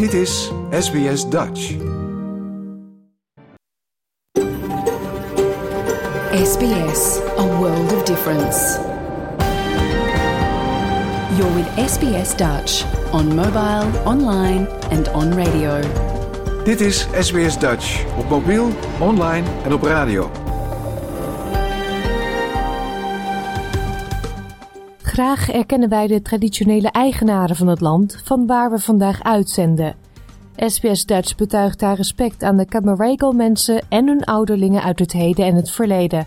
Dit is SBS Dutch. SBS, a world of difference. You're with SBS Dutch, on mobile, online and on radio. Dit is SBS Dutch, op mobiel, online en op radio. Graag erkennen wij de traditionele eigenaren van het land van waar we vandaag uitzenden. SBS Dutch betuigt haar respect aan de Cammeraygal mensen en hun ouderlingen uit het heden en het verleden.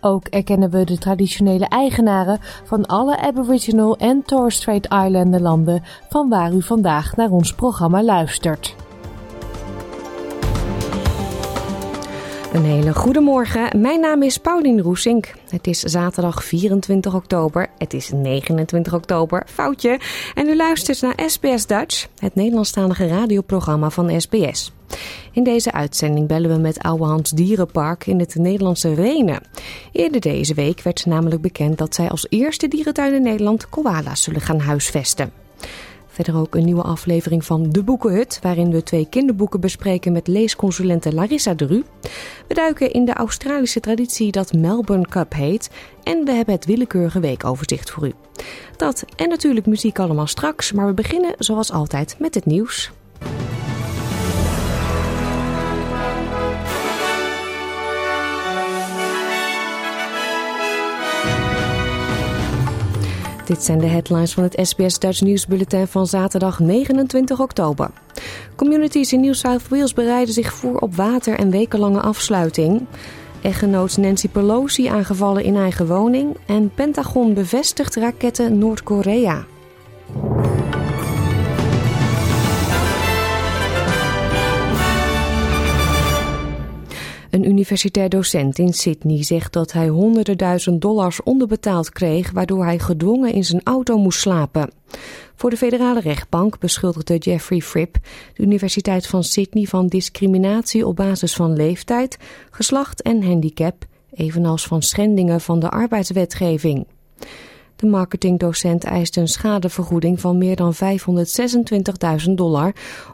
Ook erkennen we de traditionele eigenaren van alle Aboriginal en Torres Strait Islander landen van waar u vandaag naar ons programma luistert. Een hele goede morgen. Mijn naam is Pauline Roesink. Het is zaterdag 24 oktober. Het is 29 oktober. Foutje. En u luistert naar SBS Dutch, het Nederlandstalige radioprogramma van SBS. In deze uitzending bellen we met Ouwehands Dierenpark in het Nederlandse Rhenen. Eerder deze week werd namelijk bekend dat zij als eerste dierentuin in Nederland koala's zullen gaan huisvesten. Verder ook een nieuwe aflevering van De Boekenhut, waarin we 2 kinderboeken bespreken met leesconsulente Larissa De Rue. We duiken in de Australische traditie dat Melbourne Cup heet. En we hebben het willekeurige weekoverzicht voor u. Dat en natuurlijk muziek allemaal straks, maar we beginnen zoals altijd met het nieuws. Dit zijn de headlines van het SBS Dutch nieuwsbulletin van zaterdag 29 oktober. Communities in New South Wales bereiden zich voor op water en wekenlange afsluiting. Echtgenoot Nancy Pelosi aangevallen in eigen woning. En Pentagon bevestigt raketten Noord-Korea. Een universitair docent in Sydney zegt dat hij $100.000 onderbetaald kreeg, waardoor hij gedwongen in zijn auto moest slapen. Voor de federale rechtbank beschuldigde Jeffrey Fripp de Universiteit van Sydney van discriminatie op basis van leeftijd, geslacht en handicap, evenals van schendingen van de arbeidswetgeving. De marketingdocent eiste een schadevergoeding van meer dan $526.000...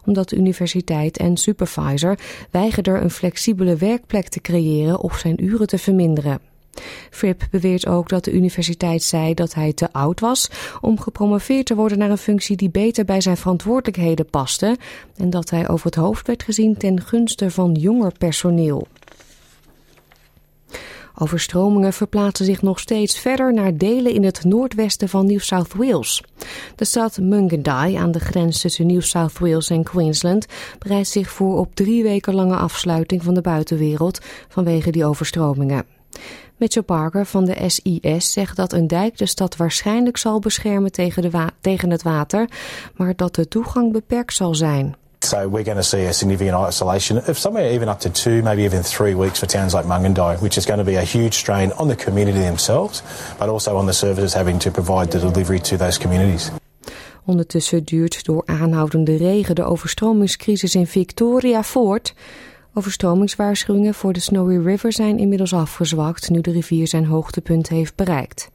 omdat de universiteit en supervisor weigerden een flexibele werkplek te creëren of zijn uren te verminderen. Fripp beweert ook dat de universiteit zei dat hij te oud was om gepromoveerd te worden naar een functie die beter bij zijn verantwoordelijkheden paste en dat hij over het hoofd werd gezien ten gunste van jonger personeel. Overstromingen verplaatsen zich nog steeds verder naar delen in het noordwesten van New South Wales. De stad Mungindi aan de grens tussen New South Wales en Queensland bereidt zich voor op 3 weken lange afsluiting van de buitenwereld vanwege die overstromingen. Mitchell Parker van de SIS zegt dat een dijk de stad waarschijnlijk zal beschermen tegen het water, maar dat de toegang beperkt zal zijn. So we're going to see a significant isolation of somewhere even up to 2, maybe even 3 weeks for towns like Mungindi, which is going to be a huge strain on the community themselves, but also on the services having to provide the delivery to those communities. Ondertussen duurt door aanhoudende regen de overstromingscrisis in Victoria voort. Overstromingswaarschuwingen voor de Snowy River zijn inmiddels afgezwakt nu de rivier zijn hoogtepunt heeft bereikt.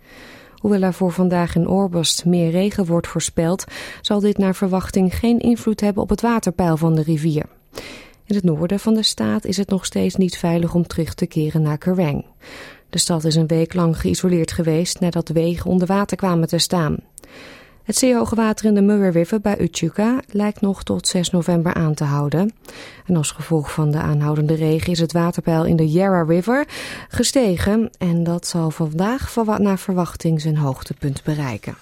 Hoewel er voor vandaag in Orbost meer regen wordt voorspeld, zal dit naar verwachting geen invloed hebben op het waterpeil van de rivier. In het noorden van de staat is het nog steeds niet veilig om terug te keren naar Kerang. De stad is een week lang geïsoleerd geweest nadat wegen onder water kwamen te staan. Het zeer hoge water in de Murray River bij Uchuka lijkt nog tot 6 november aan te houden. En als gevolg van de aanhoudende regen is het waterpeil in de Yarra River gestegen. En dat zal vandaag naar verwachting zijn hoogtepunt bereiken.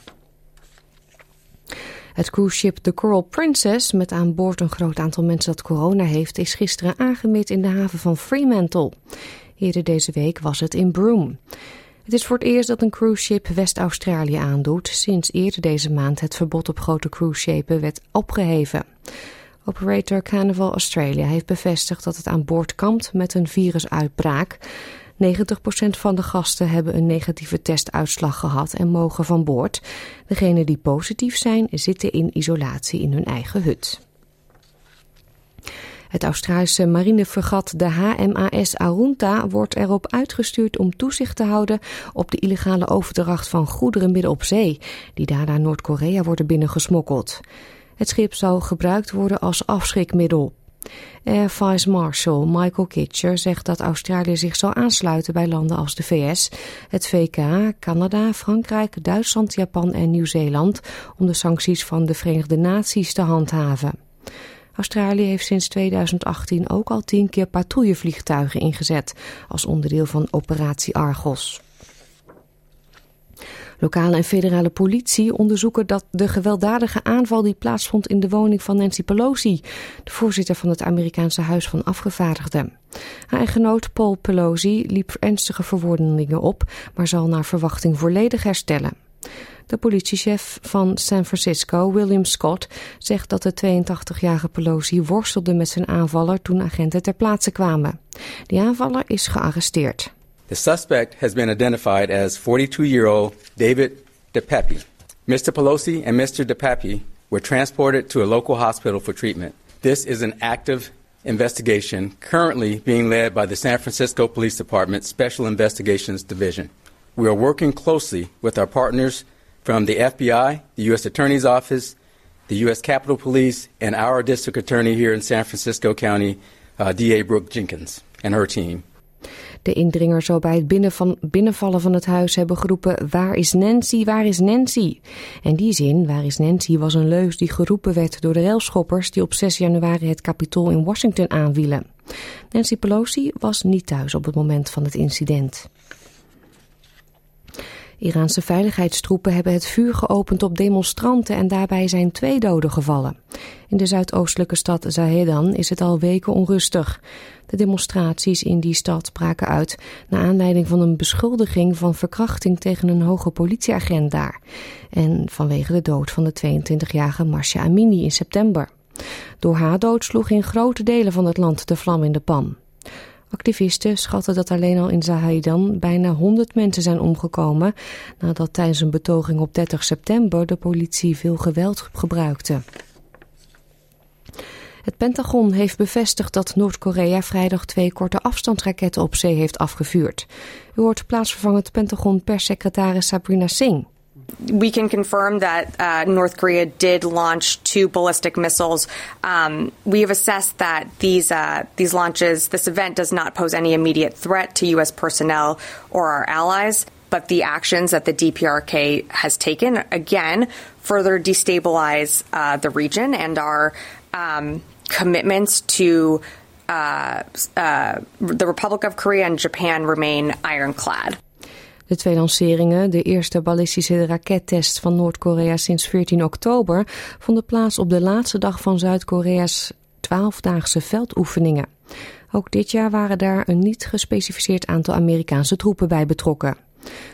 Het cruiseschip The Coral Princess, met aan boord een groot aantal mensen dat corona heeft, is gisteren aangemeerd in de haven van Fremantle. Eerder deze week was het in Broome. Het is voor het eerst dat een cruiseschip West-Australië aandoet sinds eerder deze maand het verbod op grote cruiseschepen werd opgeheven. Operator Carnival Australia heeft bevestigd dat het aan boord kampt met een virusuitbraak. 90% van de gasten hebben een negatieve testuitslag gehad en mogen van boord. Degenen die positief zijn zitten in isolatie in hun eigen hut. Het Australische marinevergat de HMAS Arunta wordt erop uitgestuurd om toezicht te houden op de illegale overdracht van goederen midden op zee, die daarna Noord-Korea worden binnengesmokkeld. Het schip zou gebruikt worden als afschrikmiddel. Air Vice Marshal Michael Kitcher zegt dat Australië zich zal aansluiten bij landen als de VS, het VK, Canada, Frankrijk, Duitsland, Japan en Nieuw-Zeeland om de sancties van de Verenigde Naties te handhaven. Australië heeft sinds 2018 ook al 10 keer patrouillevliegtuigen ingezet als onderdeel van Operatie Argos. Lokale en federale politie onderzoeken dat de gewelddadige aanval die plaatsvond in de woning van Nancy Pelosi, de voorzitter van het Amerikaanse Huis van Afgevaardigden. Haar echtgenoot Paul Pelosi liep ernstige verwondingen op, maar zal naar verwachting volledig herstellen. De politiechef van San Francisco, William Scott, zegt dat de 82-jarige Pelosi worstelde met zijn aanvaller toen agenten ter plaatse kwamen. De aanvaller is gearresteerd. The suspect has been identified as 42-year-old David DePappy. Mr. Pelosi and Mr. DePappy were transported to a local hospital for treatment. This is an active investigation currently being led by the San Francisco Police Department Special Investigations Division. We are working closely with our partners from the FBI, the U.S. Attorney's Office, the U.S. Capitol Police, and our district attorney here in San Francisco County, D.A. Brooke Jenkins and her team. De indringer zou bij het binnenvallen van het huis hebben geroepen: "Waar is Nancy? Waar is Nancy?" En die zin, "Waar is Nancy?", was een leus die geroepen werd door de railschoppers die op 6 januari het Capitool in Washington aanvielen. Nancy Pelosi was niet thuis op het moment van het incident. Iraanse veiligheidstroepen hebben het vuur geopend op demonstranten en daarbij zijn 2 doden gevallen. In de zuidoostelijke stad Zahedan is het al weken onrustig. De demonstraties in die stad braken uit naar aanleiding van een beschuldiging van verkrachting tegen een hoge politieagent daar. En vanwege de dood van de 22-jarige Mahsa Amini in september. Door haar dood sloeg in grote delen van het land de vlam in de pan. Activisten schatten dat alleen al in Zahedan bijna 100 mensen zijn omgekomen nadat tijdens een betoging op 30 september de politie veel geweld gebruikte. Het Pentagon heeft bevestigd dat Noord-Korea vrijdag 2 korte afstandsraketten op zee heeft afgevuurd. U hoort plaatsvervangend Pentagon perssecretaris Sabrina Singh. We can confirm that North Korea did launch 2 ballistic missiles. We have assessed that these launches, this event does not pose any immediate threat to U.S. personnel or our allies, but the actions that the DPRK has taken, again, further destabilize the region and our commitments to the Republic of Korea and Japan remain ironclad. De 2 lanceringen, de eerste ballistische rakettest van Noord-Korea sinds 14 oktober, vonden plaats op de laatste dag van Zuid-Korea's 12-daagse veldoefeningen. Ook dit jaar waren daar een niet gespecificeerd aantal Amerikaanse troepen bij betrokken.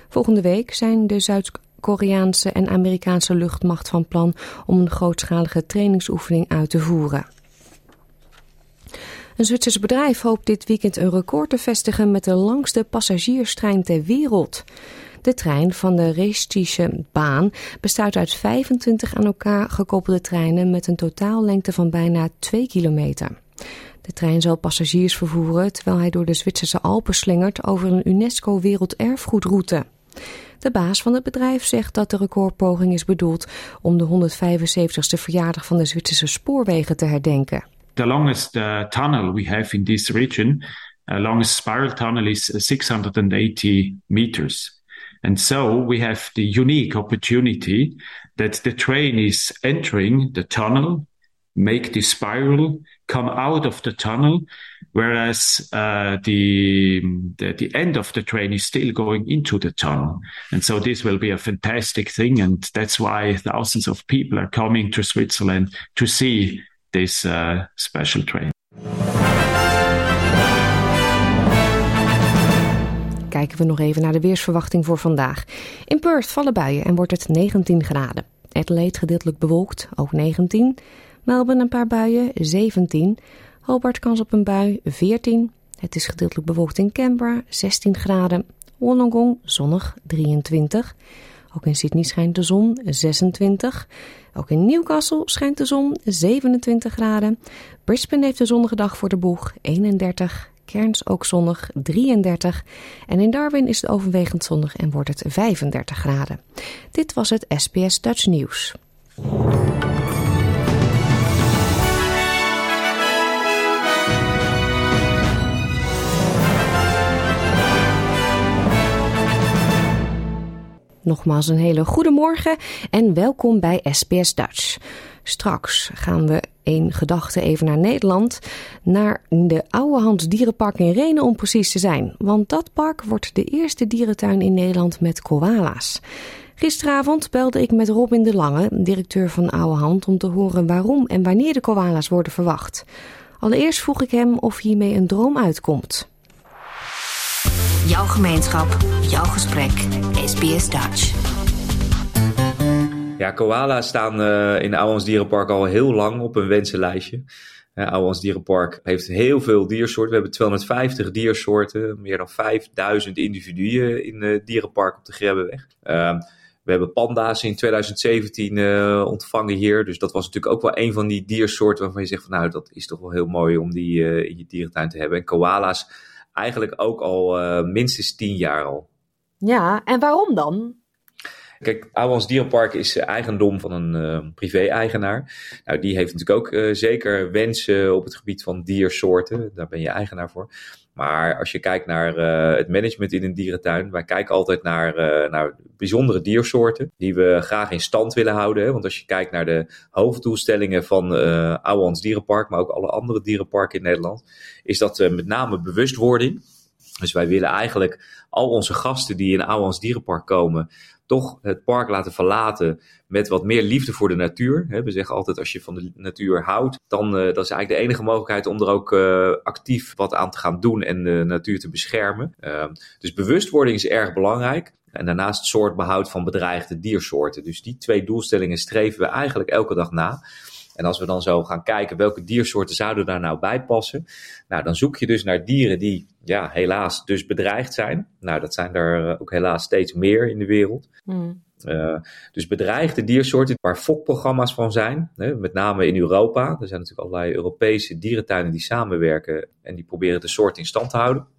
Volgende week zijn de Zuid-Koreaanse en Amerikaanse luchtmacht van plan om een grootschalige trainingsoefening uit te voeren. Een Zwitsers bedrijf hoopt dit weekend een record te vestigen met de langste passagierstrein ter wereld. De trein van de Russische baan bestaat uit 25 aan elkaar gekoppelde treinen met een totaallengte van bijna 2 kilometer. De trein zal passagiers vervoeren terwijl hij door de Zwitserse Alpen slingert over een UNESCO werelderfgoedroute. De baas van het bedrijf zegt dat de recordpoging is bedoeld om de 175ste verjaardag van de Zwitserse spoorwegen te herdenken. The longest tunnel we have in this region, longest spiral tunnel is 680 meters. And so we have the unique opportunity that the train is entering the tunnel, make the spiral, come out of the tunnel, whereas the end of the train is still going into the tunnel. And so this will be a fantastic thing. And that's why thousands of people are coming to Switzerland to see this special train. Kijken we nog even naar de weersverwachting voor vandaag. In Perth vallen buien en wordt het 19 graden. Adelaide gedeeltelijk bewolkt, ook 19. Melbourne een paar buien, 17. Hobart kans op een bui, 14. Het is gedeeltelijk bewolkt in Canberra, 16 graden. Wollongong zonnig, 23. Ook in Sydney schijnt de zon, 26. Ook in Newcastle schijnt de zon, 27 graden. Brisbane heeft een zonnige dag voor de boeg, 31. Cairns ook zonnig, 33. En in Darwin is het overwegend zonnig en wordt het 35 graden. Dit was het SBS Dutch News. Nogmaals een hele goede morgen en welkom bij SBS Dutch. Straks gaan we in gedachten even naar Nederland, naar de Ouwehands Dierenpark in Rhenen om precies te zijn. Want dat park wordt de eerste dierentuin in Nederland met koala's. Gisteravond belde ik met Robin de Lange, directeur van Ouwehand, om te horen waarom en wanneer de koala's worden verwacht. Allereerst vroeg ik hem of hiermee een droom uitkomt. Jouw gemeenschap, jouw gesprek, SBS Dutch. Ja, koala's staan in Ouwehands Dierenpark al heel lang op een wensenlijstje. Ouwehands Dierenpark heeft heel veel diersoorten. We hebben 250 diersoorten, meer dan 5000 individuen in het dierenpark op de Grebbeweg. We hebben panda's in 2017 ontvangen hier. Dus dat was natuurlijk ook wel een van die diersoorten waarvan je zegt van nou, dat is toch wel heel mooi om die in je dierentuin te hebben. En koala's eigenlijk ook al minstens 10 jaar al. Ja, en waarom dan? Kijk, Ouwehands Dierenpark is eigendom van een privé-eigenaar. Nou, die heeft natuurlijk ook zeker wensen op het gebied van diersoorten. Daar ben je eigenaar voor. Maar als je kijkt naar het management in een dierentuin, wij kijken altijd naar bijzondere diersoorten die we graag in stand willen houden. Hè? Want als je kijkt naar de hoofddoelstellingen van Ouwehands Dierenpark, maar ook alle andere dierenparken in Nederland, is dat met name bewustwording. Dus wij willen eigenlijk al onze gasten die in Ouwehands Dierenpark komen, toch het park laten verlaten met wat meer liefde voor de natuur. We zeggen altijd, als je van de natuur houdt, dan dat is eigenlijk de enige mogelijkheid om er ook actief wat aan te gaan doen en de natuur te beschermen. Dus bewustwording is erg belangrijk. En daarnaast het soortbehoud van bedreigde diersoorten. Dus die twee doelstellingen streven we eigenlijk elke dag na. En als we dan zo gaan kijken welke diersoorten zouden daar nou bij passen, nou, dan zoek je dus naar dieren die ja, helaas dus bedreigd zijn. Nou, dat zijn er ook helaas steeds meer in de wereld. Mm. Dus bedreigde diersoorten waar fokprogramma's van zijn, hè, met name in Europa. Er zijn natuurlijk allerlei Europese dierentuinen die samenwerken en die proberen de soort in stand te houden.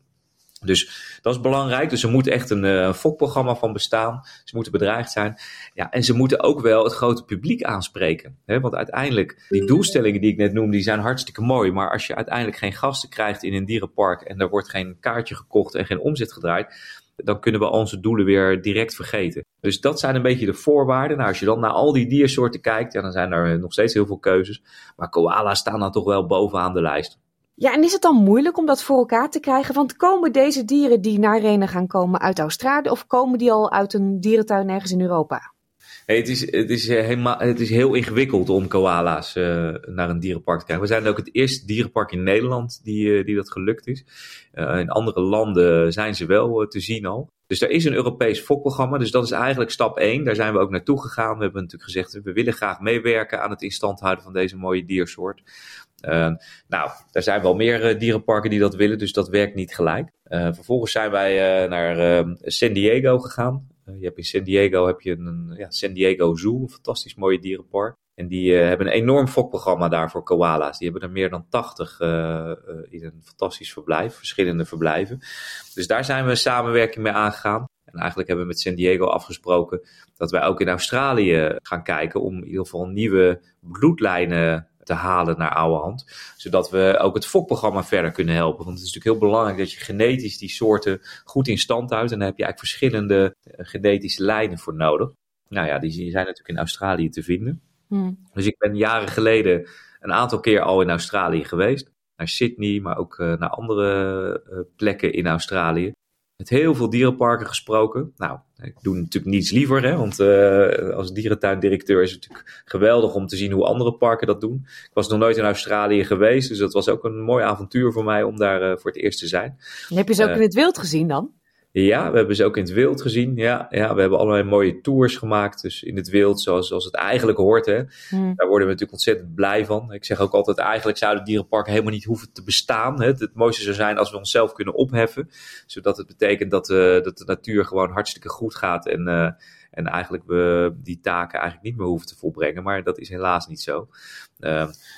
Dus dat is belangrijk. Dus er moet echt een fokprogramma van bestaan. Ze moeten bedreigd zijn. Ja, en ze moeten ook wel het grote publiek aanspreken. Hè? Want uiteindelijk, die doelstellingen die ik net noemde, die zijn hartstikke mooi. Maar als je uiteindelijk geen gasten krijgt in een dierenpark en er wordt geen kaartje gekocht en geen omzet gedraaid, dan kunnen we onze doelen weer direct vergeten. Dus dat zijn een beetje de voorwaarden. Nou, als je dan naar al die diersoorten kijkt, ja, dan zijn er nog steeds heel veel keuzes. Maar koala's staan dan toch wel bovenaan de lijst. Ja, en is het dan moeilijk om dat voor elkaar te krijgen? Want komen deze dieren die naar Rhenen gaan komen uit Australië, of komen die al uit een dierentuin ergens in Europa? Nee, het is heel ingewikkeld om koala's naar een dierenpark te krijgen. We zijn ook het eerste dierenpark in Nederland die dat gelukt is. In andere landen zijn ze wel te zien al. Dus er is een Europees fokprogramma, dus dat is eigenlijk stap 1. Daar zijn we ook naartoe gegaan. We hebben natuurlijk gezegd, we willen graag meewerken aan het in stand houden van deze mooie diersoort. Nou, er zijn wel meer dierenparken die dat willen, dus dat werkt niet gelijk. Vervolgens zijn wij naar San Diego gegaan. Je hebt in San Diego Zoo, een fantastisch mooie dierenpark. En die hebben een enorm fokprogramma daar voor koala's. Die hebben er meer dan 80 in een fantastisch verblijf, verschillende verblijven. Dus daar zijn we een samenwerking mee aangegaan. En eigenlijk hebben we met San Diego afgesproken dat wij ook in Australië gaan kijken om in ieder geval nieuwe bloedlijnen te halen naar Ouwehand, zodat we ook het fokprogramma verder kunnen helpen. Want het is natuurlijk heel belangrijk dat je genetisch die soorten goed in stand houdt. En daar heb je eigenlijk verschillende genetische lijnen voor nodig. Nou ja, die zijn natuurlijk in Australië te vinden. Hmm. Dus ik ben jaren geleden een aantal keer al in Australië geweest. Naar Sydney, maar ook naar andere plekken in Australië. Met heel veel dierenparken gesproken. Nou, ik doe natuurlijk niets liever, hè, want als dierentuindirecteur is het natuurlijk geweldig om te zien hoe andere parken dat doen. Ik was nog nooit in Australië geweest, dus dat was ook een mooi avontuur voor mij om daar voor het eerst te zijn. En heb je ze ook in het wild gezien dan? Ja, we hebben ze ook in het wild gezien. Ja, we hebben allerlei mooie tours gemaakt. Dus in het wild, zoals het eigenlijk hoort. Hè. Mm. Daar worden we natuurlijk ontzettend blij van. Ik zeg ook altijd, eigenlijk zouden dierenparken helemaal niet hoeven te bestaan. Hè. Het mooiste zou zijn als we onszelf kunnen opheffen. Zodat het betekent dat de natuur gewoon hartstikke goed gaat. En eigenlijk we die taken eigenlijk niet meer hoeven te volbrengen. Maar dat is helaas niet zo.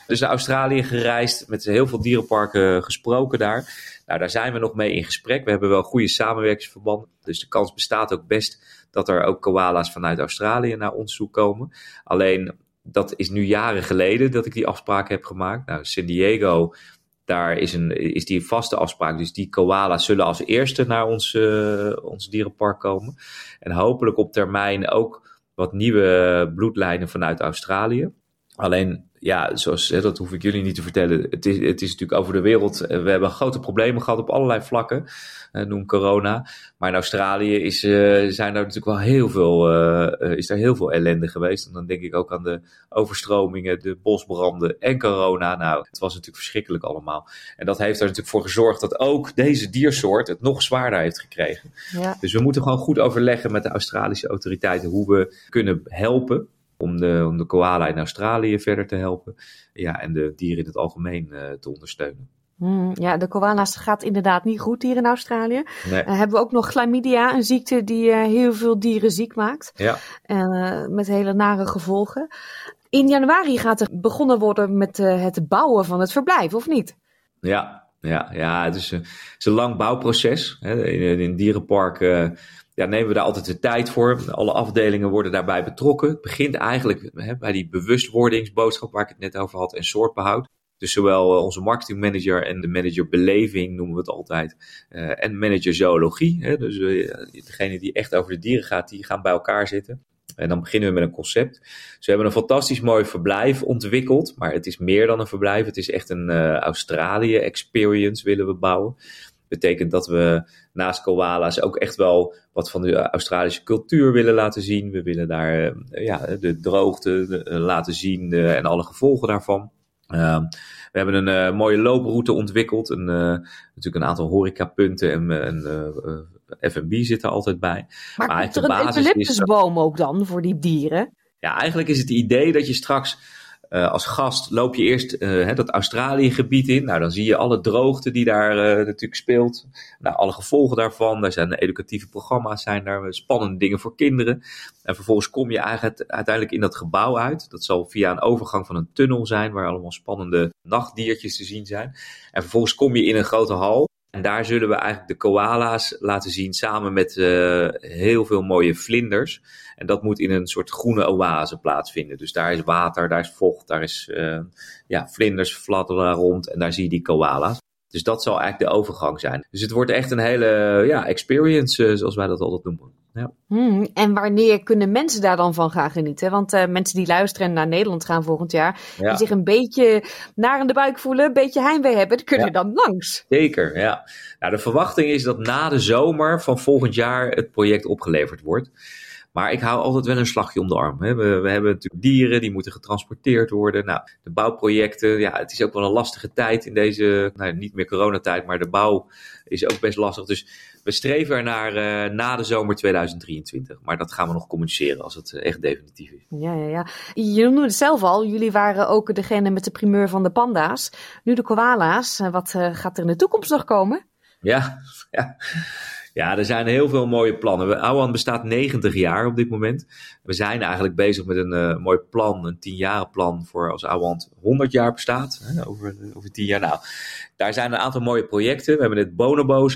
Dus naar Australië gereisd, met heel veel dierenparken gesproken daar. Nou, daar zijn we nog mee in gesprek. We hebben wel goede samenwerkingsverbanden. Dus de kans bestaat ook best dat er ook koala's vanuit Australië naar ons toe komen. Alleen, dat is nu jaren geleden dat ik die afspraak heb gemaakt. Nou, San Diego, Daar is die vaste afspraak. Dus die koala's zullen als eerste naar ons dierenpark komen. En hopelijk op termijn ook wat nieuwe bloedlijnen vanuit Australië. Alleen, ja, dat hoef ik jullie niet te vertellen. Het is natuurlijk over de wereld. We hebben grote problemen gehad op allerlei vlakken. Noem corona. Maar in Australië zijn daar natuurlijk wel heel veel ellende geweest. En dan denk ik ook aan de overstromingen, de bosbranden en corona. Nou, het was natuurlijk verschrikkelijk allemaal. En dat heeft er natuurlijk voor gezorgd dat ook deze diersoort het nog zwaarder heeft gekregen. Ja. Dus we moeten gewoon goed overleggen met de Australische autoriteiten hoe we kunnen helpen. Om de koala in Australië verder te helpen. Ja, en de dieren in het algemeen te ondersteunen. Ja, de koala's gaat inderdaad niet goed hier in Australië. Nee. Hebben we ook nog chlamydia, een ziekte die heel veel dieren ziek maakt. Ja. Met hele nare gevolgen. In januari gaat er begonnen worden met het bouwen van het verblijf, of niet? Ja, het is een lang bouwproces. Hè. In dierenparken... Ja, nemen we daar altijd de tijd voor. Alle afdelingen worden daarbij betrokken. Het begint eigenlijk bij die bewustwordingsboodschap waar ik het net over had en soortbehoud. Dus zowel onze marketingmanager en de manager beleving noemen we het altijd. En manager zoologie. Dus degene die echt over de dieren gaat, die gaan bij elkaar zitten. En dan beginnen we met een concept. Dus we hebben een fantastisch mooi verblijf ontwikkeld. Maar het is meer dan een verblijf. Het is echt een Australië-experience willen we bouwen. Betekent dat we naast koala's ook echt wel wat van de Australische cultuur willen laten zien. We willen daar de droogte laten zien en alle gevolgen daarvan. We hebben een mooie looproute ontwikkeld. Natuurlijk een aantal horecapunten en F&B zit er altijd bij. Maar komt er een eucalyptusboom ook dan voor die dieren? Ja, eigenlijk is het idee dat je straks... als gast loop je eerst dat Australië-gebied in. Nou, dan zie je alle droogte die daar natuurlijk speelt. Nou, alle gevolgen daarvan. Daar zijn educatieve programma's, zijn daar spannende dingen voor kinderen. En vervolgens kom je eigenlijk uiteindelijk in dat gebouw uit. Dat zal via een overgang van een tunnel zijn, waar allemaal spannende nachtdiertjes te zien zijn. En vervolgens kom je in een grote hal. En daar zullen we eigenlijk de koala's laten zien samen met heel veel mooie vlinders. En dat moet in een soort groene oase plaatsvinden. Dus daar is water, daar is vocht, daar is vlinders fladderen daar rond en daar zie je die koala's. Dus dat zal eigenlijk de overgang zijn. Dus het wordt echt een hele experience, zoals wij dat altijd noemen. Ja. En wanneer kunnen mensen daar dan van gaan genieten? Want mensen die luisteren en naar Nederland gaan volgend jaar... die zich een beetje naar in de buik voelen, een beetje heimwee hebben... die kunnen dan langs. Zeker, ja. Nou, de verwachting is dat na de zomer van volgend jaar het project opgeleverd wordt. Maar ik hou altijd wel een slagje om de arm. Hè. We hebben natuurlijk dieren, die moeten getransporteerd worden. Nou, de bouwprojecten, het is ook wel een lastige tijd in deze... Nou, niet meer coronatijd, maar de bouw is ook best lastig. Dus we streven ernaar na de zomer 2023. Maar dat gaan we nog communiceren als het echt definitief is. Ja. Je noemde het zelf al. Jullie waren ook degene met de primeur van de panda's. Nu de koala's. Wat gaat er in de toekomst nog komen? Ja. Ja, er zijn heel veel mooie plannen. Ouwehands bestaat 90 jaar op dit moment. We zijn eigenlijk bezig met een mooi plan, een 10-jarenplan voor als Ouwehands 100 jaar bestaat. Hè, over 10 jaar. Nou, daar zijn een aantal mooie projecten. We hebben net bonobo's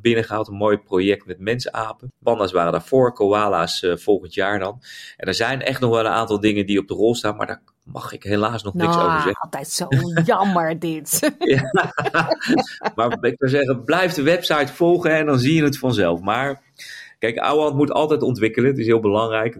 binnengehaald. Een mooi project met mensapen. Panda's waren daarvoor, koala's volgend jaar dan. En er zijn echt nog wel een aantal dingen die op de rol staan, maar daar mag ik helaas nog niks over zeggen. Altijd zo jammer dit. Ja, maar ik zou zeggen, blijf de website volgen en dan zie je het vanzelf. Maar kijk, Ouwehands moet altijd ontwikkelen. Het is heel belangrijk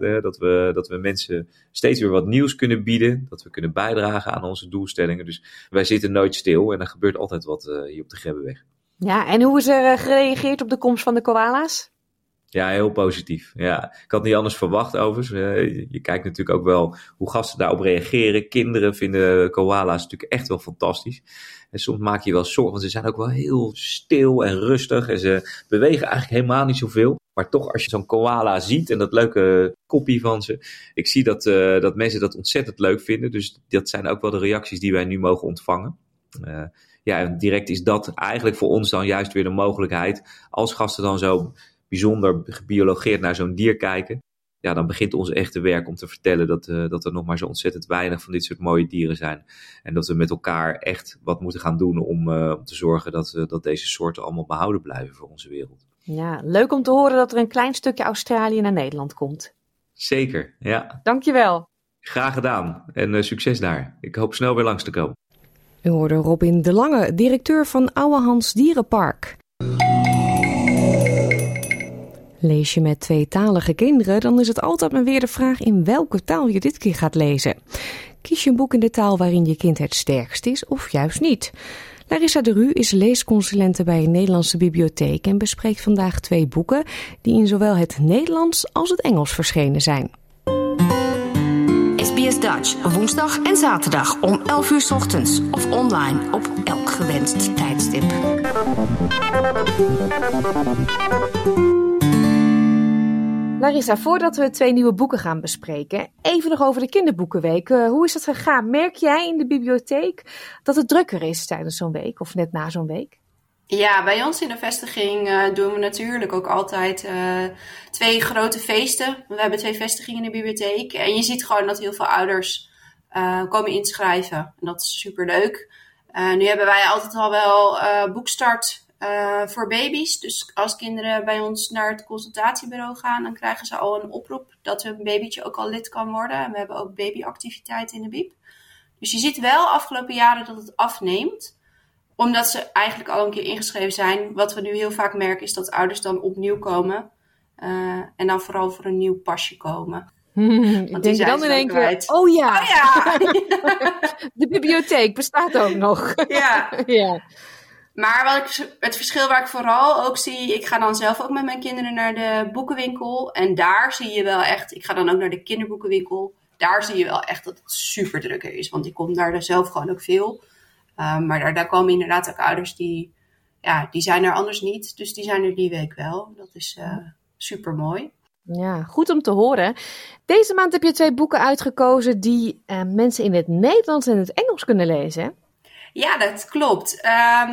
dat we mensen steeds weer wat nieuws kunnen bieden. Dat we kunnen bijdragen aan onze doelstellingen. Dus wij zitten nooit stil en er gebeurt altijd wat hier op de Grebbeweg. Ja, en hoe is er gereageerd op de komst van de koala's? Ja, heel positief. Ja. Ik had niet anders verwacht overigens. Je kijkt natuurlijk ook wel hoe gasten daarop reageren. Kinderen vinden koala's natuurlijk echt wel fantastisch. En soms maak je wel zorgen, want ze zijn ook wel heel stil en rustig. En ze bewegen eigenlijk helemaal niet zoveel. Maar toch, als je zo'n koala ziet en dat leuke koppie van ze. Ik zie dat mensen dat ontzettend leuk vinden. Dus dat zijn ook wel de reacties die wij nu mogen ontvangen. En direct is dat eigenlijk voor ons dan juist weer de mogelijkheid. Als gasten dan zo... bijzonder gebiologeerd naar zo'n dier kijken, ja, dan begint ons echte werk om te vertellen dat er nog maar zo ontzettend weinig van dit soort mooie dieren zijn. En dat we met elkaar echt wat moeten gaan doen om te zorgen dat deze soorten allemaal behouden blijven voor onze wereld. Ja, leuk om te horen dat er een klein stukje Australië naar Nederland komt. Zeker, ja. Dankjewel. Graag gedaan en succes daar. Ik hoop snel weer langs te komen. U hoorde Robin de Lange, directeur van Ouwehands Dierenpark. Lees je met tweetalige kinderen, dan is het altijd maar weer de vraag in welke taal je dit keer gaat lezen. Kies je een boek in de taal waarin je kind het sterkst is of juist niet? Larissa De Rue is leesconsulente bij een Nederlandse bibliotheek en bespreekt vandaag twee boeken die in zowel het Nederlands als het Engels verschenen zijn. SBS Dutch, woensdag en zaterdag om 11 uur 's ochtends of online op elk gewenst tijdstip. Larissa, voordat we twee nieuwe boeken gaan bespreken, even nog over de kinderboekenweek. Hoe is dat gegaan? Merk jij in de bibliotheek dat het drukker is tijdens zo'n week of net na zo'n week? Ja, bij ons in de vestiging doen we natuurlijk ook altijd twee grote feesten. We hebben twee vestigingen in de bibliotheek en je ziet gewoon dat heel veel ouders komen inschrijven. En dat is superleuk. Nu hebben wij altijd al wel boekstart voor baby's. Dus als kinderen bij ons naar het consultatiebureau gaan, dan krijgen ze al een oproep dat hun babytje ook al lid kan worden. En we hebben ook babyactiviteiten in de bieb. Dus je ziet wel afgelopen jaren dat het afneemt, omdat ze eigenlijk al een keer ingeschreven zijn. Wat we nu heel vaak merken is dat ouders dan opnieuw komen en dan vooral voor een nieuw pasje komen. Want denk je dan in één keer, oh ja. De bibliotheek bestaat ook nog. Ja. Maar het verschil waar ik vooral ook zie, ik ga dan zelf ook met mijn kinderen naar de boekenwinkel. En daar zie je wel echt, ik ga dan ook naar de kinderboekenwinkel. Daar zie je wel echt dat het super druk is, want ik kom daar zelf gewoon ook veel. Maar daar komen inderdaad ook ouders die zijn er anders niet. Dus die zijn er die week wel. Dat is super mooi. Ja, goed om te horen. Deze maand heb je twee boeken uitgekozen die mensen in het Nederlands en het Engels kunnen lezen, hè? Ja, dat klopt.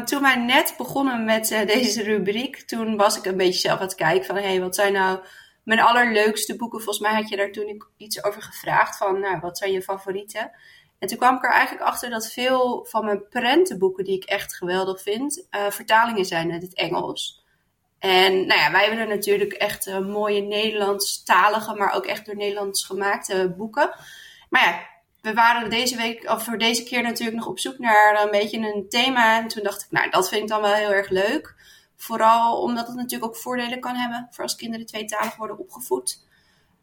Toen wij net begonnen met deze rubriek, toen was ik een beetje zelf aan het kijken van, hey, wat zijn nou mijn allerleukste boeken? Volgens mij had je daar toen iets over gevraagd van, nou, wat zijn je favorieten? En toen kwam ik er eigenlijk achter dat veel van mijn prentenboeken, die ik echt geweldig vind, vertalingen zijn uit het Engels. En nou ja, wij hebben er natuurlijk echt mooie Nederlandstalige, maar ook echt door Nederlands gemaakte boeken. Maar ja, we waren voor deze keer natuurlijk nog op zoek naar een beetje een thema. En toen dacht ik, nou, dat vind ik dan wel heel erg leuk. Vooral omdat het natuurlijk ook voordelen kan hebben voor als kinderen tweetalig worden opgevoed.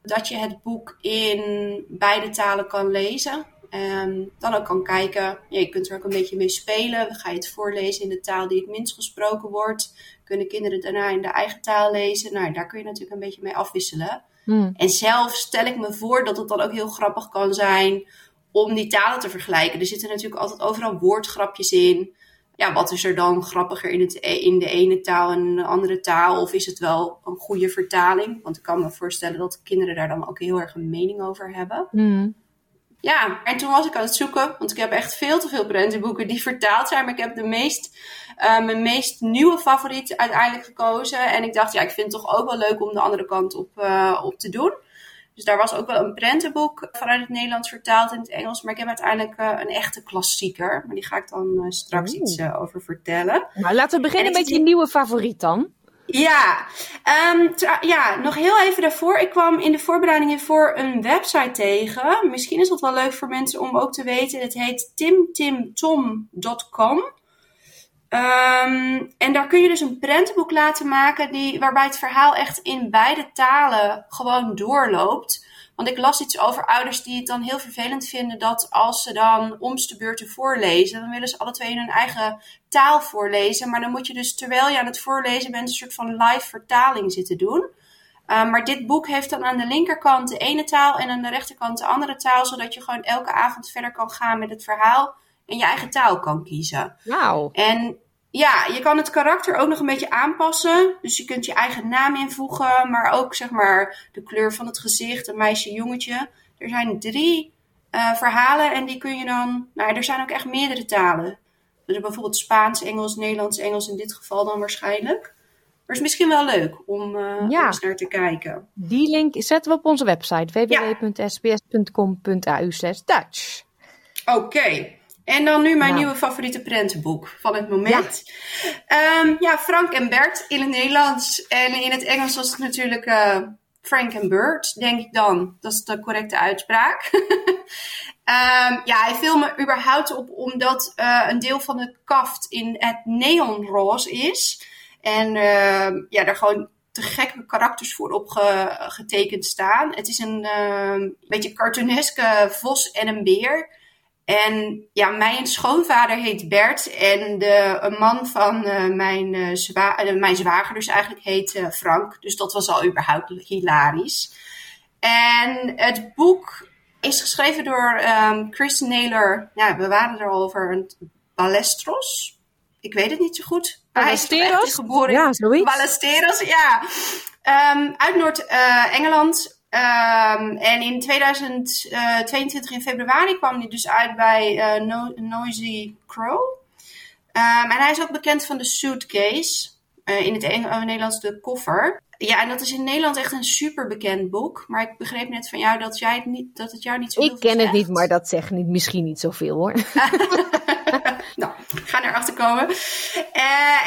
Dat je het boek in beide talen kan lezen. En dan ook kan kijken, ja, je kunt er ook een beetje mee spelen. Ga je het voorlezen in de taal die het minst gesproken wordt? Kunnen kinderen daarna in de eigen taal lezen? Nou, daar kun je natuurlijk een beetje mee afwisselen. Mm. En zelf stel ik me voor dat het dan ook heel grappig kan zijn om die talen te vergelijken. Er zitten natuurlijk altijd overal woordgrapjes in. Ja, wat is er dan grappiger in de ene taal en in de andere taal? Of is het wel een goede vertaling? Want ik kan me voorstellen dat kinderen daar dan ook heel erg een mening over hebben. Mm. Ja, en toen was ik aan het zoeken, want ik heb echt veel te veel prentenboeken die vertaald zijn. Maar ik heb mijn meest nieuwe favoriet uiteindelijk gekozen. En ik dacht, ja, ik vind het toch ook wel leuk om de andere kant op te doen. Dus daar was ook wel een prentenboek vanuit het Nederlands vertaald in het Engels. Maar ik heb uiteindelijk een echte klassieker. Maar die ga ik dan straks iets over vertellen. Maar laten we beginnen met je nieuwe favoriet dan. Ja, nog heel even daarvoor. Ik kwam in de voorbereidingen voor een website tegen. Misschien is dat wel leuk voor mensen om ook te weten. Het heet timtimtom.com. En daar kun je dus een prentenboek laten maken waarbij het verhaal echt in beide talen gewoon doorloopt. Want ik las iets over ouders die het dan heel vervelend vinden dat als ze dan omste beurten voorlezen, dan willen ze alle twee in hun eigen taal voorlezen. Maar dan moet je dus, terwijl je aan het voorlezen bent, een soort van live vertaling zitten doen. Maar dit boek heeft dan aan de linkerkant de ene taal en aan de rechterkant de andere taal, zodat je gewoon elke avond verder kan gaan met het verhaal en je eigen taal kan kiezen. Wauw. En ja, je kan het karakter ook nog een beetje aanpassen. Dus je kunt je eigen naam invoegen, maar ook zeg maar de kleur van het gezicht, een meisje, jongetje. Er zijn 3 verhalen en die kun je dan... Nou, er zijn ook echt meerdere talen. Dus bijvoorbeeld Spaans, Engels, Nederlands, Engels in dit geval dan waarschijnlijk. Maar het is misschien wel leuk om eens naar te kijken. Die link zetten we op onze website www.sbs.com.au/Dutch. Oké. En dan nu mijn nieuwe favoriete prentenboek van het moment. Ja, Frank en Bert in het Nederlands. En in het Engels was het natuurlijk Frank en Bert, denk ik dan. Dat is de correcte uitspraak. Ja, hij viel me überhaupt op omdat een deel van het kaft in het neonroze is. En ja, daar gewoon te gekke karakters voor op getekend staan. Het is een beetje cartooneske vos en een beer. En ja, mijn schoonvader heet Bert en een man van mijn zwager dus eigenlijk heet Frank. Dus dat was al überhaupt hilarisch. En het boek is geschreven door Chris Naylor. Ja, we waren er al over. Balesteros? Ik weet het niet zo goed. Balesteros? Hij is geboren. Ja, zoiets. Balesteros, ja. Uit Noord-Engeland. En in 2022 in februari kwam hij dus uit bij Noisy Crow. En hij is ook bekend van de Suitcase. In het Nederlands de Koffer. Ja, en dat is in Nederland echt een super bekend boek. Maar ik begreep net van jou dat, dat het jou niet zoveel Ik ken verzegt. Het niet, maar dat zegt misschien niet zoveel hoor. Nou, ik ga erachter komen.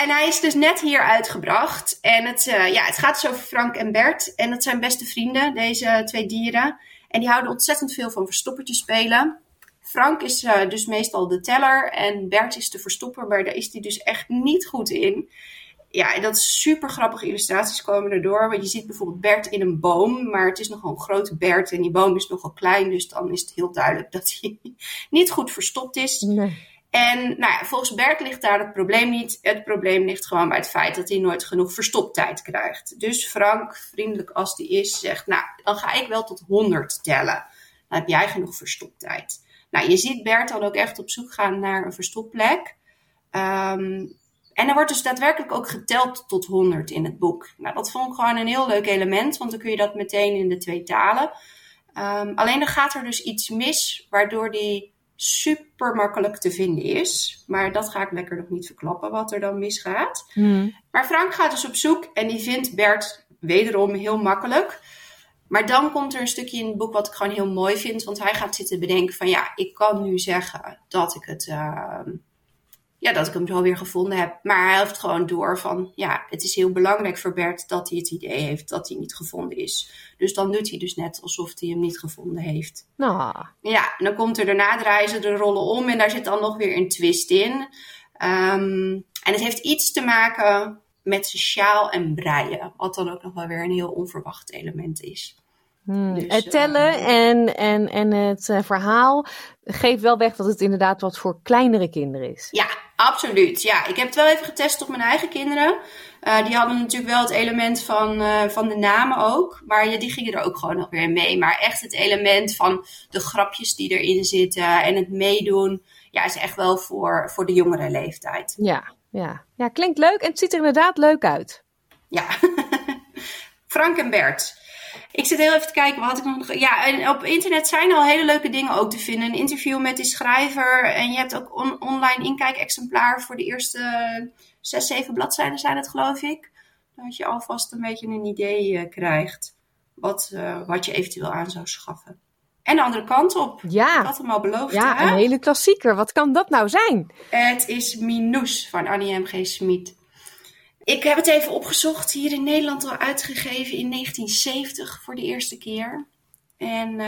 En hij is dus net hier uitgebracht. En het gaat dus over Frank en Bert. En dat zijn beste vrienden, deze twee dieren. En die houden ontzettend veel van verstoppertje spelen. Frank is dus meestal de teller. En Bert is de verstopper, maar daar is hij dus echt niet goed in. Ja, en dat is super grappige illustraties komen erdoor. Want je ziet bijvoorbeeld Bert in een boom. Maar het is nogal een grote Bert. En die boom is nogal klein. Dus dan is het heel duidelijk dat hij niet goed verstopt is. Nee. En nou ja, volgens Bert ligt daar het probleem niet. Het probleem ligt gewoon bij het feit dat hij nooit genoeg verstoptijd krijgt. Dus Frank, vriendelijk als die is, zegt... Nou, dan ga ik wel tot 100 tellen. Dan heb jij genoeg verstoptijd. Nou, je ziet Bert dan ook echt op zoek gaan naar een verstopplek. En er wordt dus daadwerkelijk ook geteld tot 100 in het boek. Nou, dat vond ik gewoon een heel leuk element. Want dan kun je dat meteen in de twee talen. Alleen dan gaat er dus iets mis, waardoor die... super makkelijk te vinden is. Maar dat ga ik lekker nog niet verklappen wat er dan misgaat. Mm. Maar Frank gaat dus op zoek en die vindt Bert wederom heel makkelijk. Maar dan komt er een stukje in het boek wat ik gewoon heel mooi vind. Want hij gaat zitten bedenken van ja, ik kan nu zeggen dat ik het... dat ik hem zo weer gevonden heb. Maar hij heeft gewoon door van... ja, het is heel belangrijk voor Bert dat hij het idee heeft dat hij niet gevonden is. Dus dan doet hij dus net alsof hij hem niet gevonden heeft. Oh. Ja, en dan komt er daarna draaien ze de rollen om... en daar zit dan nog weer een twist in. En het heeft iets te maken met zijn sjaal en breien. Wat dan ook nog wel weer een heel onverwacht element is. Dus, het tellen en het verhaal geeft wel weg dat het inderdaad wat voor kleinere kinderen is. Ja, absoluut. Ja, ik heb het wel even getest op mijn eigen kinderen. Die hadden natuurlijk wel het element van de namen ook. Maar ja, die gingen er ook gewoon nog weer mee. Maar echt het element van de grapjes die erin zitten en het meedoen. Ja, is echt wel voor de jongere leeftijd. Ja, klinkt leuk en het ziet er inderdaad leuk uit. Ja, Frank en Bert. Ik zit heel even te kijken, wat had ik nog... Ja, en op internet zijn al hele leuke dingen ook te vinden. Een interview met die schrijver. En je hebt ook online inkijkexemplaar voor de eerste 6-7 bladzijden zijn het, geloof ik. Dat je alvast een beetje een idee krijgt wat je eventueel aan zou schaffen. En de andere kant op. Ja. Ik had hem al beloofd. Ja, hè? Een hele klassieker. Wat kan dat nou zijn? Het is Minoes van Annie M.G. Smit. Ik heb het even opgezocht. Hier in Nederland al uitgegeven in 1970 voor de eerste keer. En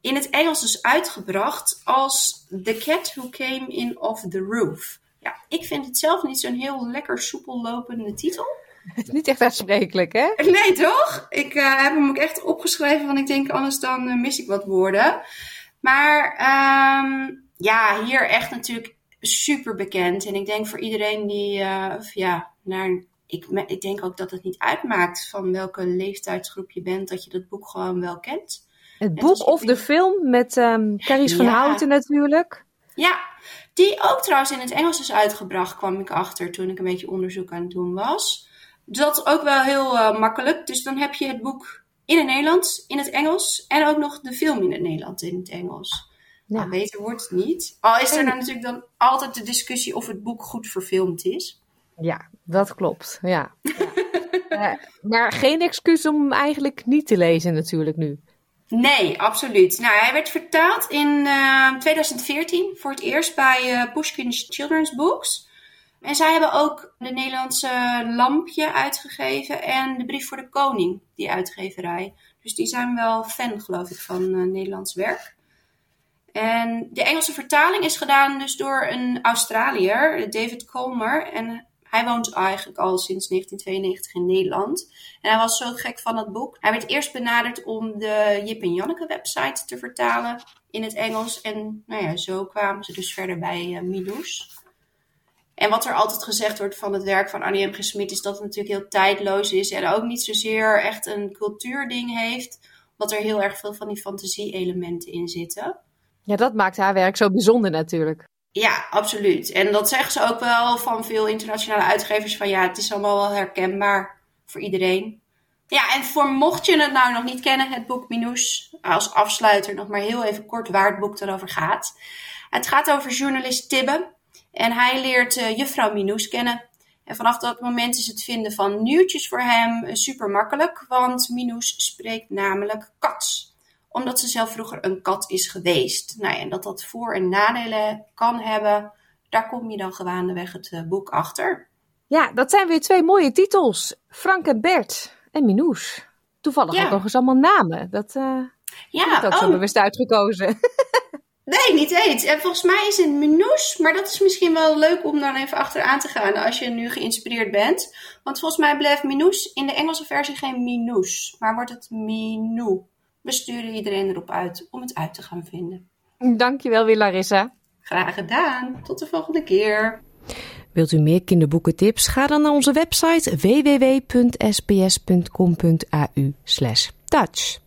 in het Engels dus uitgebracht als The Cat Who Came In Off The Roof. Ja, ik vind het zelf niet zo'n heel lekker soepel lopende titel. Het is niet echt aansprekelijk, hè? Nee, toch? Ik heb hem ook echt opgeschreven, want ik denk anders dan mis ik wat woorden. Maar ja, hier echt natuurlijk super bekend. En ik denk voor iedereen die... Ik denk ook dat het niet uitmaakt van welke leeftijdsgroep je bent, dat je dat boek gewoon wel kent. Het boek of de film met Carries van Houten natuurlijk. Ja, die ook trouwens in het Engels is uitgebracht, kwam ik achter toen ik een beetje onderzoek aan het doen was. Dat is ook wel heel makkelijk. Dus dan heb je het boek in het Nederlands, in het Engels en ook nog de film in het Nederlands, in het Engels. Ja. Nou, beter wordt het niet. Al is er dan natuurlijk dan altijd de discussie of het boek goed verfilmd is. Ja, dat klopt. Ja. Maar geen excuus om hem eigenlijk niet te lezen natuurlijk nu. Nee, absoluut. Nou, hij werd vertaald in 2014 voor het eerst bij Pushkin's Children's Books. En zij hebben ook de Nederlandse Lampje uitgegeven en de Brief voor de Koning, die uitgeverij. Dus die zijn wel fan, geloof ik, van Nederlands werk. En de Engelse vertaling is gedaan dus door een Australiër, David Colmer. En hij woont eigenlijk al sinds 1992 in Nederland. En hij was zo gek van het boek. Hij werd eerst benaderd om de Jip en Janneke website te vertalen in het Engels. En nou ja, zo kwamen ze dus verder bij Miloes. En wat er altijd gezegd wordt van het werk van Annie M. G. Smit is dat het natuurlijk heel tijdloos is. En ook niet zozeer echt een cultuurding heeft. Omdat er heel erg veel van die fantasie-elementen in zitten. Ja, dat maakt haar werk zo bijzonder natuurlijk. Ja, absoluut. En dat zeggen ze ook wel van veel internationale uitgevers. Van ja, het is allemaal wel herkenbaar voor iedereen. Ja, en voor mocht je het nou nog niet kennen, het boek Minoes. Als afsluiter nog maar heel even kort waar het boek erover gaat. Het gaat over journalist Tibbe. En hij leert juffrouw Minoes kennen. En vanaf dat moment is het vinden van nieuwtjes voor hem super makkelijk. Want Minoes spreekt namelijk Kats. Omdat ze zelf vroeger een kat is geweest. Nou ja, en dat dat voor- en nadelen kan hebben. Daar kom je dan gewaandeweg het boek achter. Ja, dat zijn weer twee mooie titels. Frank en Bert en Minoes. Toevallig ook nog eens allemaal namen. Dat heb ik ook zo bewust uitgekozen. Nee, niet eens. En volgens mij is het Minoes, maar dat is misschien wel leuk om daar even achteraan te gaan als je nu geïnspireerd bent. Want volgens mij blijft Minoes in de Engelse versie geen Minoes, maar wordt het Minou. We sturen iedereen erop uit om het uit te gaan vinden. Dankjewel weer, Larissa. Graag gedaan. Tot de volgende keer. Wilt u meer kinderboekentips? Ga dan naar onze website www.sbs.com.au/touch.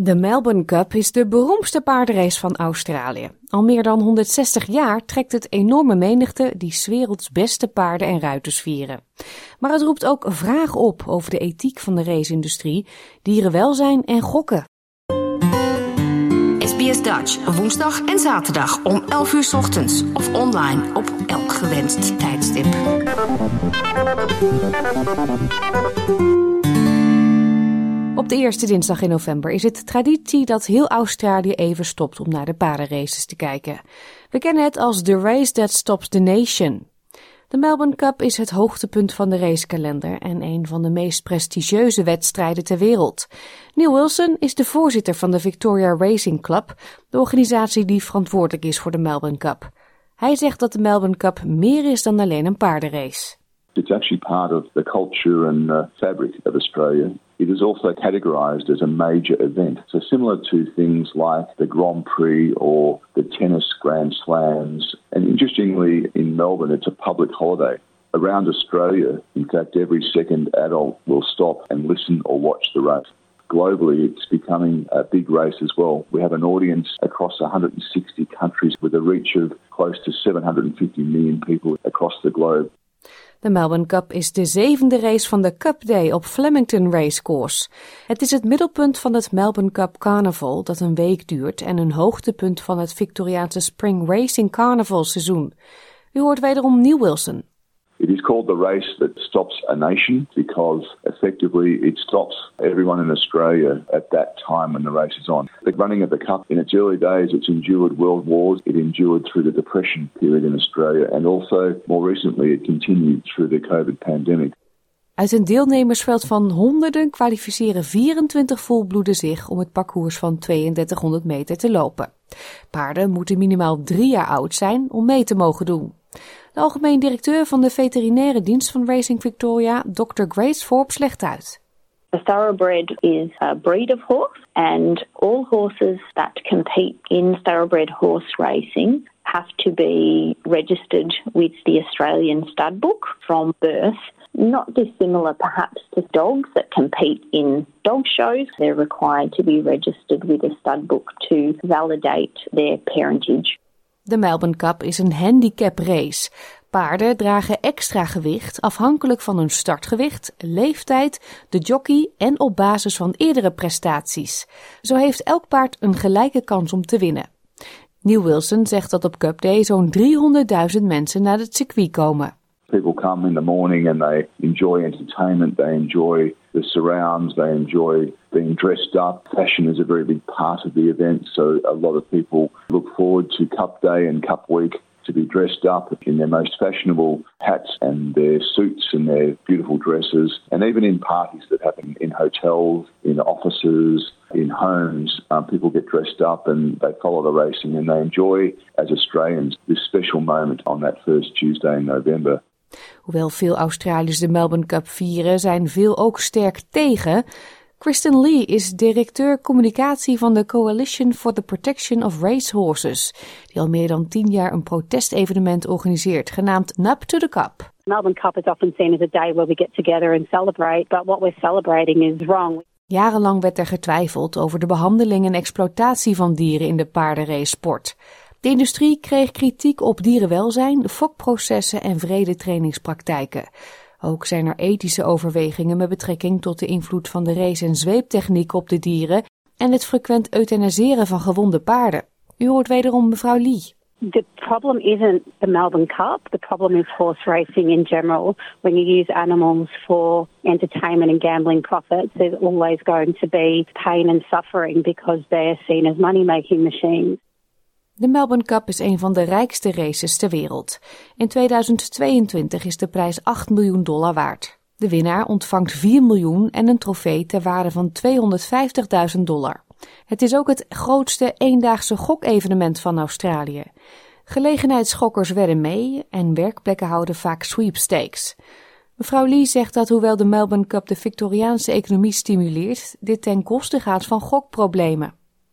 De Melbourne Cup is de beroemdste paardenrace van Australië. Al meer dan 160 jaar trekt het enorme menigte die 's werelds beste paarden en ruiters vieren. Maar het roept ook vragen op over de ethiek van de raceindustrie, dierenwelzijn en gokken. SBS Dutch, woensdag en zaterdag om 11 uur 's ochtends of online op elk gewenst tijdstip. Op de eerste dinsdag in november is het traditie dat heel Australië even stopt om naar de paardenraces te kijken. We kennen het als The Race That Stops the Nation. De Melbourne Cup is het hoogtepunt van de racekalender en een van de meest prestigieuze wedstrijden ter wereld. Neil Wilson is de voorzitter van de Victoria Racing Club, de organisatie die verantwoordelijk is voor de Melbourne Cup. Hij zegt dat de Melbourne Cup meer is dan alleen een paardenrace. It's actually part of the culture and fabric of Australia. It is also categorised as a major event. So similar to things like the Grand Prix or the tennis Grand Slams. And interestingly, in Melbourne, it's a public holiday. Around Australia, in fact, every second adult will stop and listen or watch the race. Globally, it's becoming a big race as well. We have an audience across 160 countries with a reach of close to 750 million people across the globe. De Melbourne Cup is de zevende race van de Cup Day op Flemington Racecourse. Het is het middelpunt van het Melbourne Cup Carnival dat een week duurt en een hoogtepunt van het Victoriaanse Spring Racing Carnival seizoen. U hoort wederom Neil Wilson. It is called the race that stops a nation because effectively it stops everyone in Australia at that time when the race is on. The running of the Cup in its early days, it's endured world wars. It endured through the Depression period in Australia and also more recently it continued through the COVID pandemic. Uit een deelnemersveld van honderden kwalificeren 24 volbloeden zich om het parcours van 3200 meter te lopen. Paarden moeten minimaal 3 jaar oud zijn om mee te mogen doen. De algemeen directeur van de veterinaire dienst van Racing Victoria, Dr. Grace Forbes, legt uit. A thoroughbred is a breed of horse and all horses that compete in thoroughbred horse racing have to be registered with the Australian stud book from birth. Not dissimilar perhaps to dogs that compete in dog shows. They're required to be registered with a stud book to validate their parentage. De Melbourne Cup is een handicaprace. Paarden dragen extra gewicht afhankelijk van hun startgewicht, leeftijd, de jockey en op basis van eerdere prestaties. Zo heeft elk paard een gelijke kans om te winnen. Neil Wilson zegt dat op Cup Day zo'n 300.000 mensen naar het circuit komen. People come in the morning and they enjoy entertainment, they enjoy the surrounds, they enjoy being dressed up. Fashion is a very big part of the event, so a lot of people look forward to Cup Day and Cup Week to be dressed up in their most fashionable hats and their suits and their beautiful dresses, and even in parties that happen in hotels, in offices, in homes, people get dressed up and they follow the racing and they enjoy, as Australians, this special moment on that first Tuesday in November. Hoewel veel Australiërs de Melbourne Cup vieren, zijn veel ook sterk tegen. Kristen Lee is directeur communicatie van de Coalition for the Protection of Racehorses, die al meer dan 10 jaar een protestevenement organiseert, genaamd Nap to the Cup. Melbourne Cup is often seen as a day where we get together and celebrate, but what we're celebrating is wrong. Jarenlang werd er getwijfeld over de behandeling en exploitatie van dieren in de paardenracesport. De industrie kreeg kritiek op dierenwelzijn, fokprocessen en wrede trainingspraktijken. Ook zijn er ethische overwegingen met betrekking tot de invloed van de race- en zweeptechniek op de dieren en het frequent euthanaseren van gewonde paarden. U hoort wederom mevrouw Lee. The problem isn't the Melbourne Cup. The problem is horse racing in general. When you use animals for entertainment and gambling profits, there's always going to be pain and suffering because they're seen as money-making machines. De Melbourne Cup is een van de rijkste races ter wereld. In 2022 is de prijs $8 miljoen waard. De winnaar ontvangt $4 miljoen en een trofee ter waarde van $250.000. Het is ook het grootste eendaagse gokevenement van Australië. Gelegenheidsgokkers wedden mee en werkplekken houden vaak sweepstakes. Mevrouw Lee zegt dat hoewel de Melbourne Cup de Victoriaanse economie stimuleert, dit ten koste gaat van gokproblemen.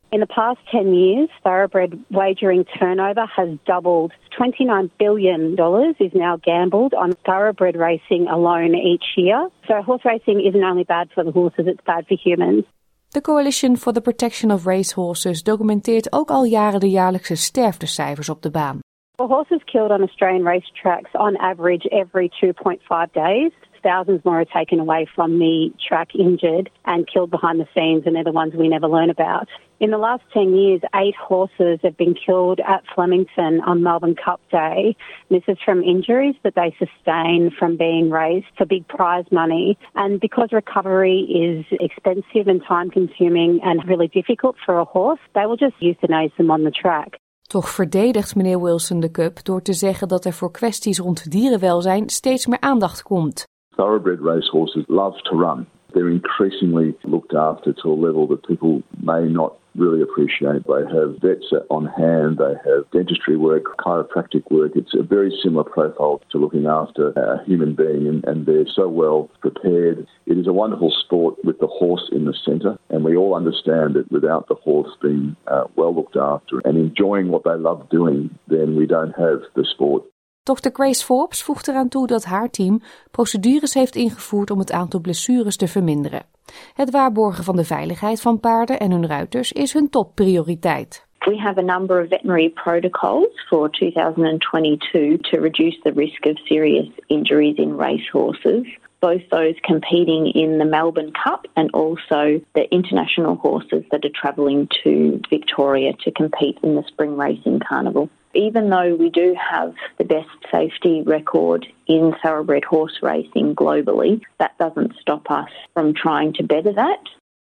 In the past 10 years, thoroughbred wagering turnover has doubled. $29 billion is now gambled on thoroughbred racing alone each year. So horse racing isn't only bad for the horses, it's bad for humans. De Coalition for the Protection of Racehorses documenteert ook al jaren de jaarlijkse sterftecijfers op de baan. Well, horses killed on Australian racetracks on average every 2.5 days. Thousands more are taken away from the track injured and killed behind the scenes, and they're the ones we never learn about. In the last 10 years, 8 horses have been killed at Flemington on Melbourne Cup Day. This is from injuries that they sustain from being raced for big prize money. And because recovery is expensive and time-consuming and really difficult for a horse, they will just euthanize them on the track. Toch verdedigt meneer Wilson de Cup door te zeggen dat er voor kwesties rond dierenwelzijn steeds meer aandacht komt. Thoroughbred racehorses love to run. They're increasingly looked after to a level that people may not really appreciate. They have vets on hand, they have dentistry work, chiropractic work. It's a very similar profile to looking after a human being, and they're so well prepared. It is a wonderful sport with the horse in the centre, and we all understand that without the horse being well looked after and enjoying what they love doing, then we don't have the sport. Dr. Grace Forbes voegt eraan toe dat haar team procedures heeft ingevoerd om het aantal blessures te verminderen. Het waarborgen van de veiligheid van paarden en hun ruiters is hun topprioriteit. We have a number of veterinary protocols for 2022 to reduce the risk of serious injuries in racehorses. Both those competing in the Melbourne Cup and also the international horses that are travelling to Victoria to compete in the spring racing carnival. Even though we do have the best safety record in thoroughbred horse racing globally, that doesn't stop us from trying to better that.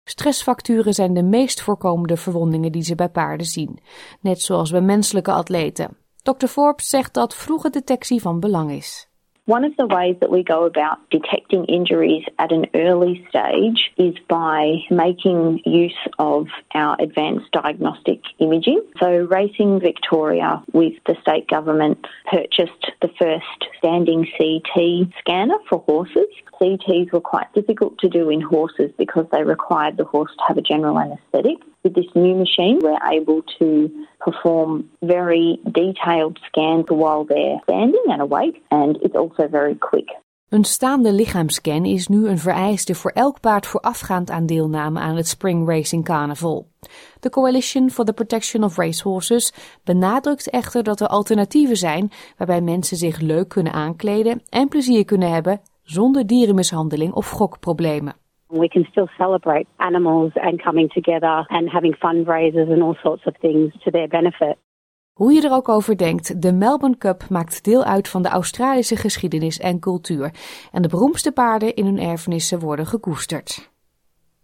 Stressfracturen zijn de meest voorkomende verwondingen die ze bij paarden zien, net zoals bij menselijke atleten. Dr. Forbes zegt dat vroege detectie van belang is. One of the ways that we go about detecting injuries at an early stage is by making use of our advanced diagnostic imaging. So Racing Victoria with the state government purchased the first standing CT scanner for horses. CTs were quite difficult to do in horses because they required the horse to have a general anaesthetic. With this new machine, we're able to perform very detailed scans while they're standing and awake, and it's also very quick. Een staande lichaamsscan is nu een vereiste voor elk paard voorafgaand aan deelname aan het Spring Racing Carnival. De Coalition for the Protection of Racehorses benadrukt echter dat er alternatieven zijn waarbij mensen zich leuk kunnen aankleden en plezier kunnen hebben zonder dierenmishandeling of gokproblemen. We can still celebrate animals and coming together and having fundraisers and all sorts of things to their benefit. Hoe je er ook over denkt, de Melbourne Cup maakt deel uit van de Australische geschiedenis en cultuur. En de beroemdste paarden in hun erfenissen worden gekoesterd.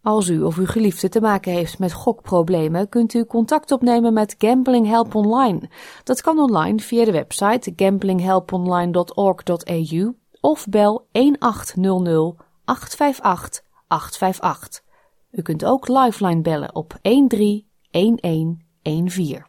Als u of uw geliefde te maken heeft met gokproblemen, kunt u contact opnemen met Gambling Help Online. Dat kan online via de website gamblinghelponline.org.au of bel 1800 858 858. U kunt ook Lifeline bellen op 131114.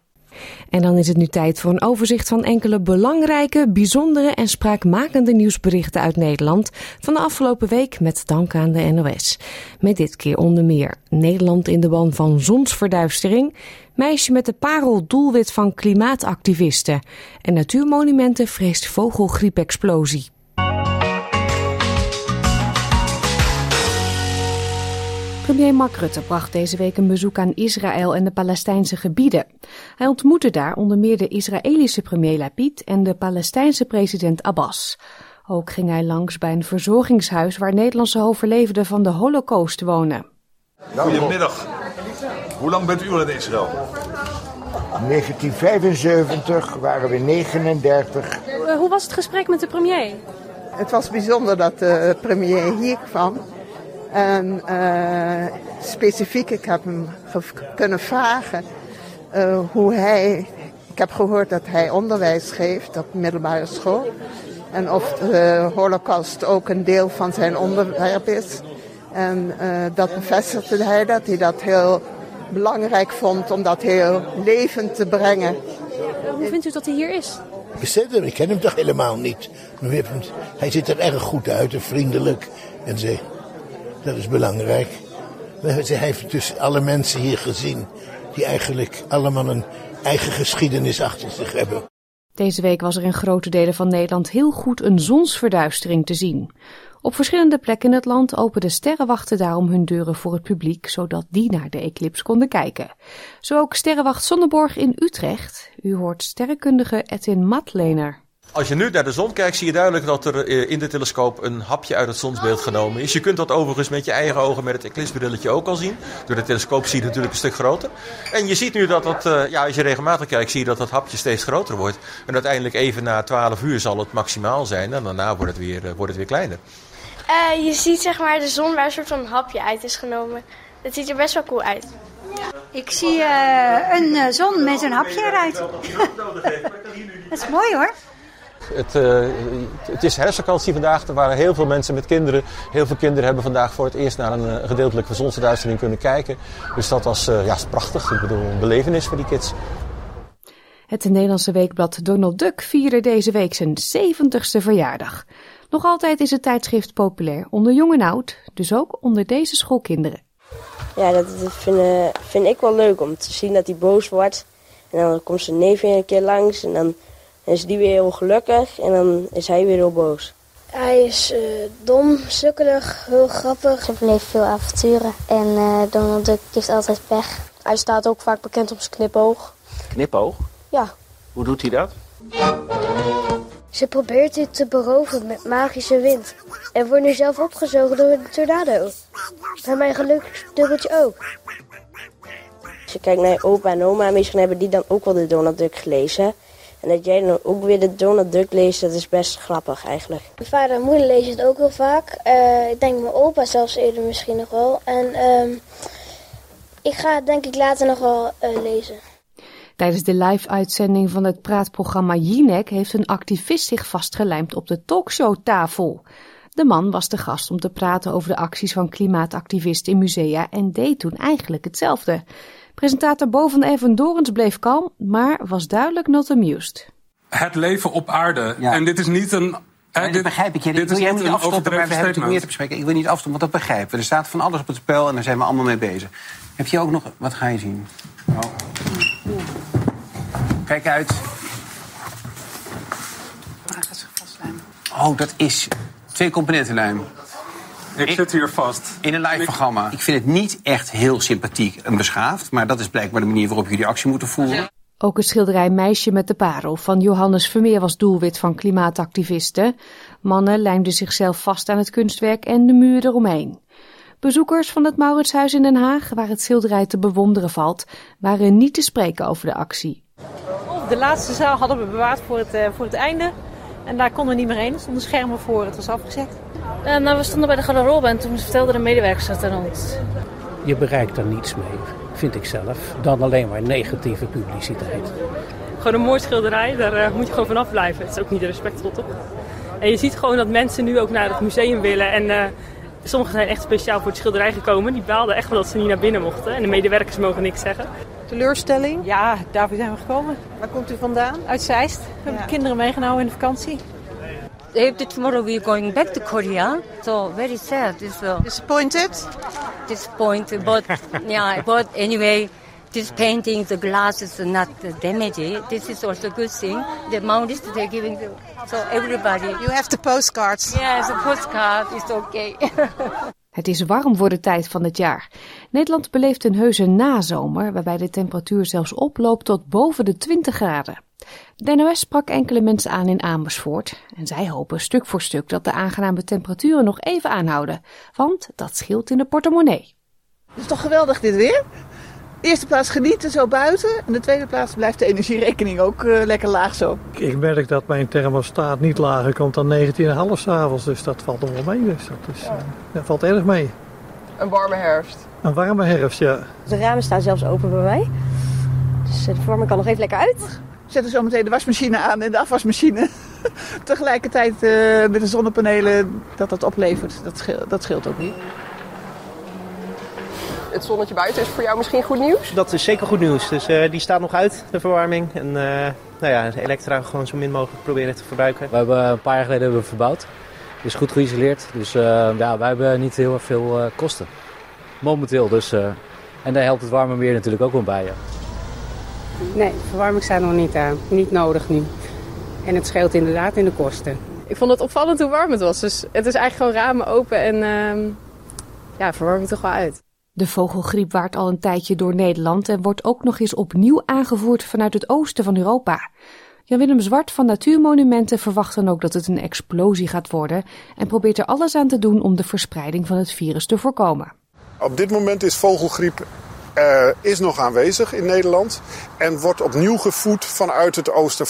En dan is het nu tijd voor een overzicht van enkele belangrijke, bijzondere en spraakmakende nieuwsberichten uit Nederland van de afgelopen week met dank aan de NOS. Met dit keer onder meer Nederland in de ban van zonsverduistering, meisje met de parel doelwit van klimaatactivisten en natuurmonumenten vreest vogelgriepexplosie. Premier Mark Rutte bracht deze week een bezoek aan Israël en de Palestijnse gebieden. Hij ontmoette daar onder meer de Israëlische premier Lapid en de Palestijnse president Abbas. Ook ging hij langs bij een verzorgingshuis waar Nederlandse overlevenden van de Holocaust wonen. Goedemiddag. Hoe lang bent u al in Israël? In 1975 waren we 39. Hoe was het gesprek met de premier? Het was bijzonder dat de premier hier kwam. En specifiek, ik heb hem kunnen vragen hoe hij... Ik heb gehoord dat hij onderwijs geeft op middelbare school. En of de Holocaust ook een deel van zijn onderwerp is. En dat bevestigde hij, dat hij dat heel belangrijk vond om dat heel levend te brengen. Hoe vindt u dat hij hier is? Ik ken hem toch helemaal niet. Hij ziet er erg goed uit en vriendelijk en ze... Dat is belangrijk. Hij heeft dus alle mensen hier gezien die eigenlijk allemaal een eigen geschiedenis achter zich hebben. Deze week was er in grote delen van Nederland heel goed een zonsverduistering te zien. Op verschillende plekken in het land openden sterrenwachten daarom hun deuren voor het publiek, zodat die naar de eclips konden kijken. Zo ook sterrenwacht Sonneborg in Utrecht. U hoort sterrenkundige Edwin Matlener. Als je nu naar de zon kijkt, zie je duidelijk dat er in de telescoop een hapje uit het zonsbeeld genomen is. Je kunt dat overigens met je eigen ogen met het eclipsbrilletje ook al zien. Door de telescoop zie je het natuurlijk een stuk groter. En je ziet nu dat als je regelmatig kijkt, zie je dat dat hapje steeds groter wordt. En uiteindelijk even na 12 uur zal het maximaal zijn en daarna wordt het weer kleiner. Je ziet zeg maar de zon waar een soort van hapje uit is genomen. Dat ziet er best wel cool uit. Ik zie een zon met een hapje eruit. Dat is mooi hoor. Het is herfstvakantie vandaag. Er waren heel veel mensen met kinderen. Heel veel kinderen hebben vandaag voor het eerst naar een gedeeltelijke zonsverduistering kunnen kijken. Dus dat was prachtig. Ik bedoel, een belevenis voor die kids. Het Nederlandse weekblad Donald Duck vierde deze week zijn 70ste verjaardag. Nog altijd is het tijdschrift populair onder jong en oud, dus ook onder deze schoolkinderen. Ja, dat vind ik wel leuk om te zien dat hij boos wordt. En dan komt zijn neef weer een keer langs en dan... Dan is die weer heel gelukkig en dan is hij weer heel boos. Hij is dom, sukkelig, heel grappig. Hij beleeft veel avonturen en Donald Duck heeft altijd pech. Hij staat ook vaak bekend om zijn knipoog. Knipoog? Ja. Hoe doet hij dat? Ze probeert u te beroven met magische wind. En wordt nu zelf opgezogen door een tornado. Bij mijn gelukkig dubbeltje ook. Als je kijkt naar opa en oma, misschien hebben die dan ook wel de Donald Duck gelezen. En dat jij dan ook weer de Donald Duck leest, dat is best grappig eigenlijk. Mijn vader en moeder lezen het ook heel vaak. Ik denk mijn opa zelfs eerder misschien nog wel. En ik ga het denk ik later nog wel lezen. Tijdens de live-uitzending van het praatprogramma Jinek heeft een activist zich vastgelijmd op de talkshowtafel. De man was de gast om te praten over de acties van klimaatactivisten in musea en deed toen eigenlijk hetzelfde. Presentator Bo van Evendorens bleef kalm, maar was duidelijk not amused. Het leven op aarde. Ja. En dit is niet een... dat begrijp ik. Dit wil jij niet afstoppen, maar we hebben het meer te bespreken. Ik wil niet afstoppen, want dat begrijpen we. Er staat van alles op het spel en daar zijn we allemaal mee bezig. Heb je ook nog... Wat ga je zien? Oh. Kijk uit. Hij gaat zich vastlijmen. Oh, dat is... 2 componentenlijm. Ik zit hier vast. In een live programma. Ik vind het niet echt heel sympathiek en beschaafd, maar dat is blijkbaar de manier waarop jullie actie moeten voeren. Ook het schilderij Meisje met de Parel van Johannes Vermeer was doelwit van klimaatactivisten. Mannen lijmden zichzelf vast aan het kunstwerk en de muur eromheen. Bezoekers van het Mauritshuis in Den Haag, waar het schilderij te bewonderen valt, waren niet te spreken over de actie. De laatste zaal hadden we bewaard voor het einde. En daar konden we niet meer heen, er stonden schermen voor, het was afgezet. We stonden bij de garderobe en toen vertelde de medewerkster aan ons je bereikt er niets mee, vind ik zelf, dan alleen maar negatieve publiciteit. Gewoon een mooi schilderij, daar moet je gewoon vanaf blijven. Het is ook niet respectvol, toch? En je ziet gewoon dat mensen nu ook naar het museum willen. En sommigen zijn echt speciaal voor het schilderij gekomen. Die baalden echt wel dat ze niet naar binnen mochten. En de medewerkers mogen niks zeggen. Teleurstelling? Ja, daarvoor zijn we gekomen. Waar komt u vandaan? Uit Zeist. We hebben de kinderen meegenomen in de vakantie. Tomorrow we're going back to Korea, so very sad. Disappointed, but yeah. But anyway, this painting, the glass is not damaged. This is also a good thing. The amount is they're giving, so everybody. You have the postcards. Yes, the postcard is okay. Het is warm voor de tijd van het jaar. Nederland beleeft een heuse nazomer, waarbij de temperatuur zelfs oploopt tot boven de 20 graden. De NOS sprak enkele mensen aan in Amersfoort en zij hopen stuk voor stuk dat de aangename temperaturen nog even aanhouden, want dat scheelt in de portemonnee. Het is toch geweldig dit weer? De eerste plaats genieten zo buiten en de tweede plaats blijft de energierekening ook lekker laag zo. Ik merk dat mijn thermostaat niet lager komt dan 19,5 s'avonds, dus dat valt nog wel mee. Dus dat valt erg mee. Een warme herfst. Een warme herfst, ja. De ramen staan zelfs open bij mij, dus de verwarming kan nog even lekker uit. Zetten zo meteen de wasmachine aan en de afwasmachine. Tegelijkertijd met de zonnepanelen, dat oplevert, dat scheelt ook niet. Het zonnetje buiten is voor jou misschien goed nieuws? Dat is zeker goed nieuws. Dus die staat nog uit, de verwarming. En de elektra gewoon zo min mogelijk proberen te verbruiken. We hebben een paar jaar geleden verbouwd. Dus goed geïsoleerd. Dus wij hebben niet heel erg veel kosten. Momenteel dus. En daar helpt het warme weer natuurlijk ook wel bij. Ja. Nee, verwarming staat nog niet aan. Niet nodig nu. En het scheelt inderdaad in de kosten. Ik vond het opvallend hoe warm het was. Dus het is eigenlijk gewoon ramen open en verwarming toch wel uit. De vogelgriep waart al een tijdje door Nederland en wordt ook nog eens opnieuw aangevoerd vanuit het oosten van Europa. Jan-Willem Zwart van Natuurmonumenten verwacht dan ook dat het een explosie gaat worden en probeert er alles aan te doen om de verspreiding van het virus te voorkomen. Op dit moment is vogelgriep is nog aanwezig in Nederland en wordt opnieuw gevoed vanuit het oosten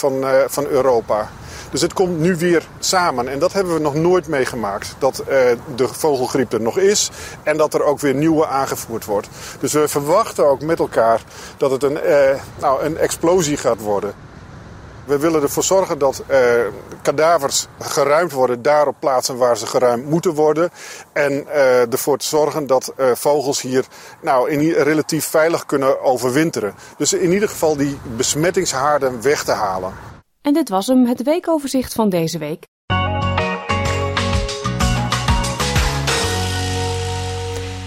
van Europa. Dus het komt nu weer samen en dat hebben we nog nooit meegemaakt. Dat de vogelgriep er nog is en dat er ook weer nieuwe aangevoerd wordt. Dus we verwachten ook met elkaar dat het een explosie gaat worden. We willen ervoor zorgen dat kadavers geruimd worden daar op plaatsen waar ze geruimd moeten worden. En ervoor te zorgen dat vogels hier relatief veilig kunnen overwinteren. Dus in ieder geval die besmettingshaarden weg te halen. En dit was hem, het weekoverzicht van deze week.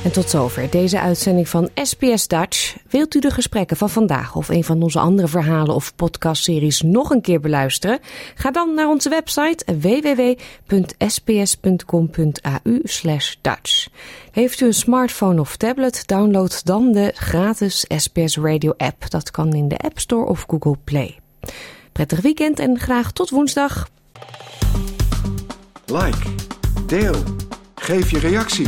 En tot zover deze uitzending van SBS Dutch. Wilt u de gesprekken van vandaag of een van onze andere verhalen of podcastseries nog een keer beluisteren? Ga dan naar onze website www.sbs.com.au/Dutch. Heeft u een smartphone of tablet? Download dan de gratis SBS Radio app. Dat kan in de App Store of Google Play. Prettig weekend en graag tot woensdag. Like, deel, geef je reactie.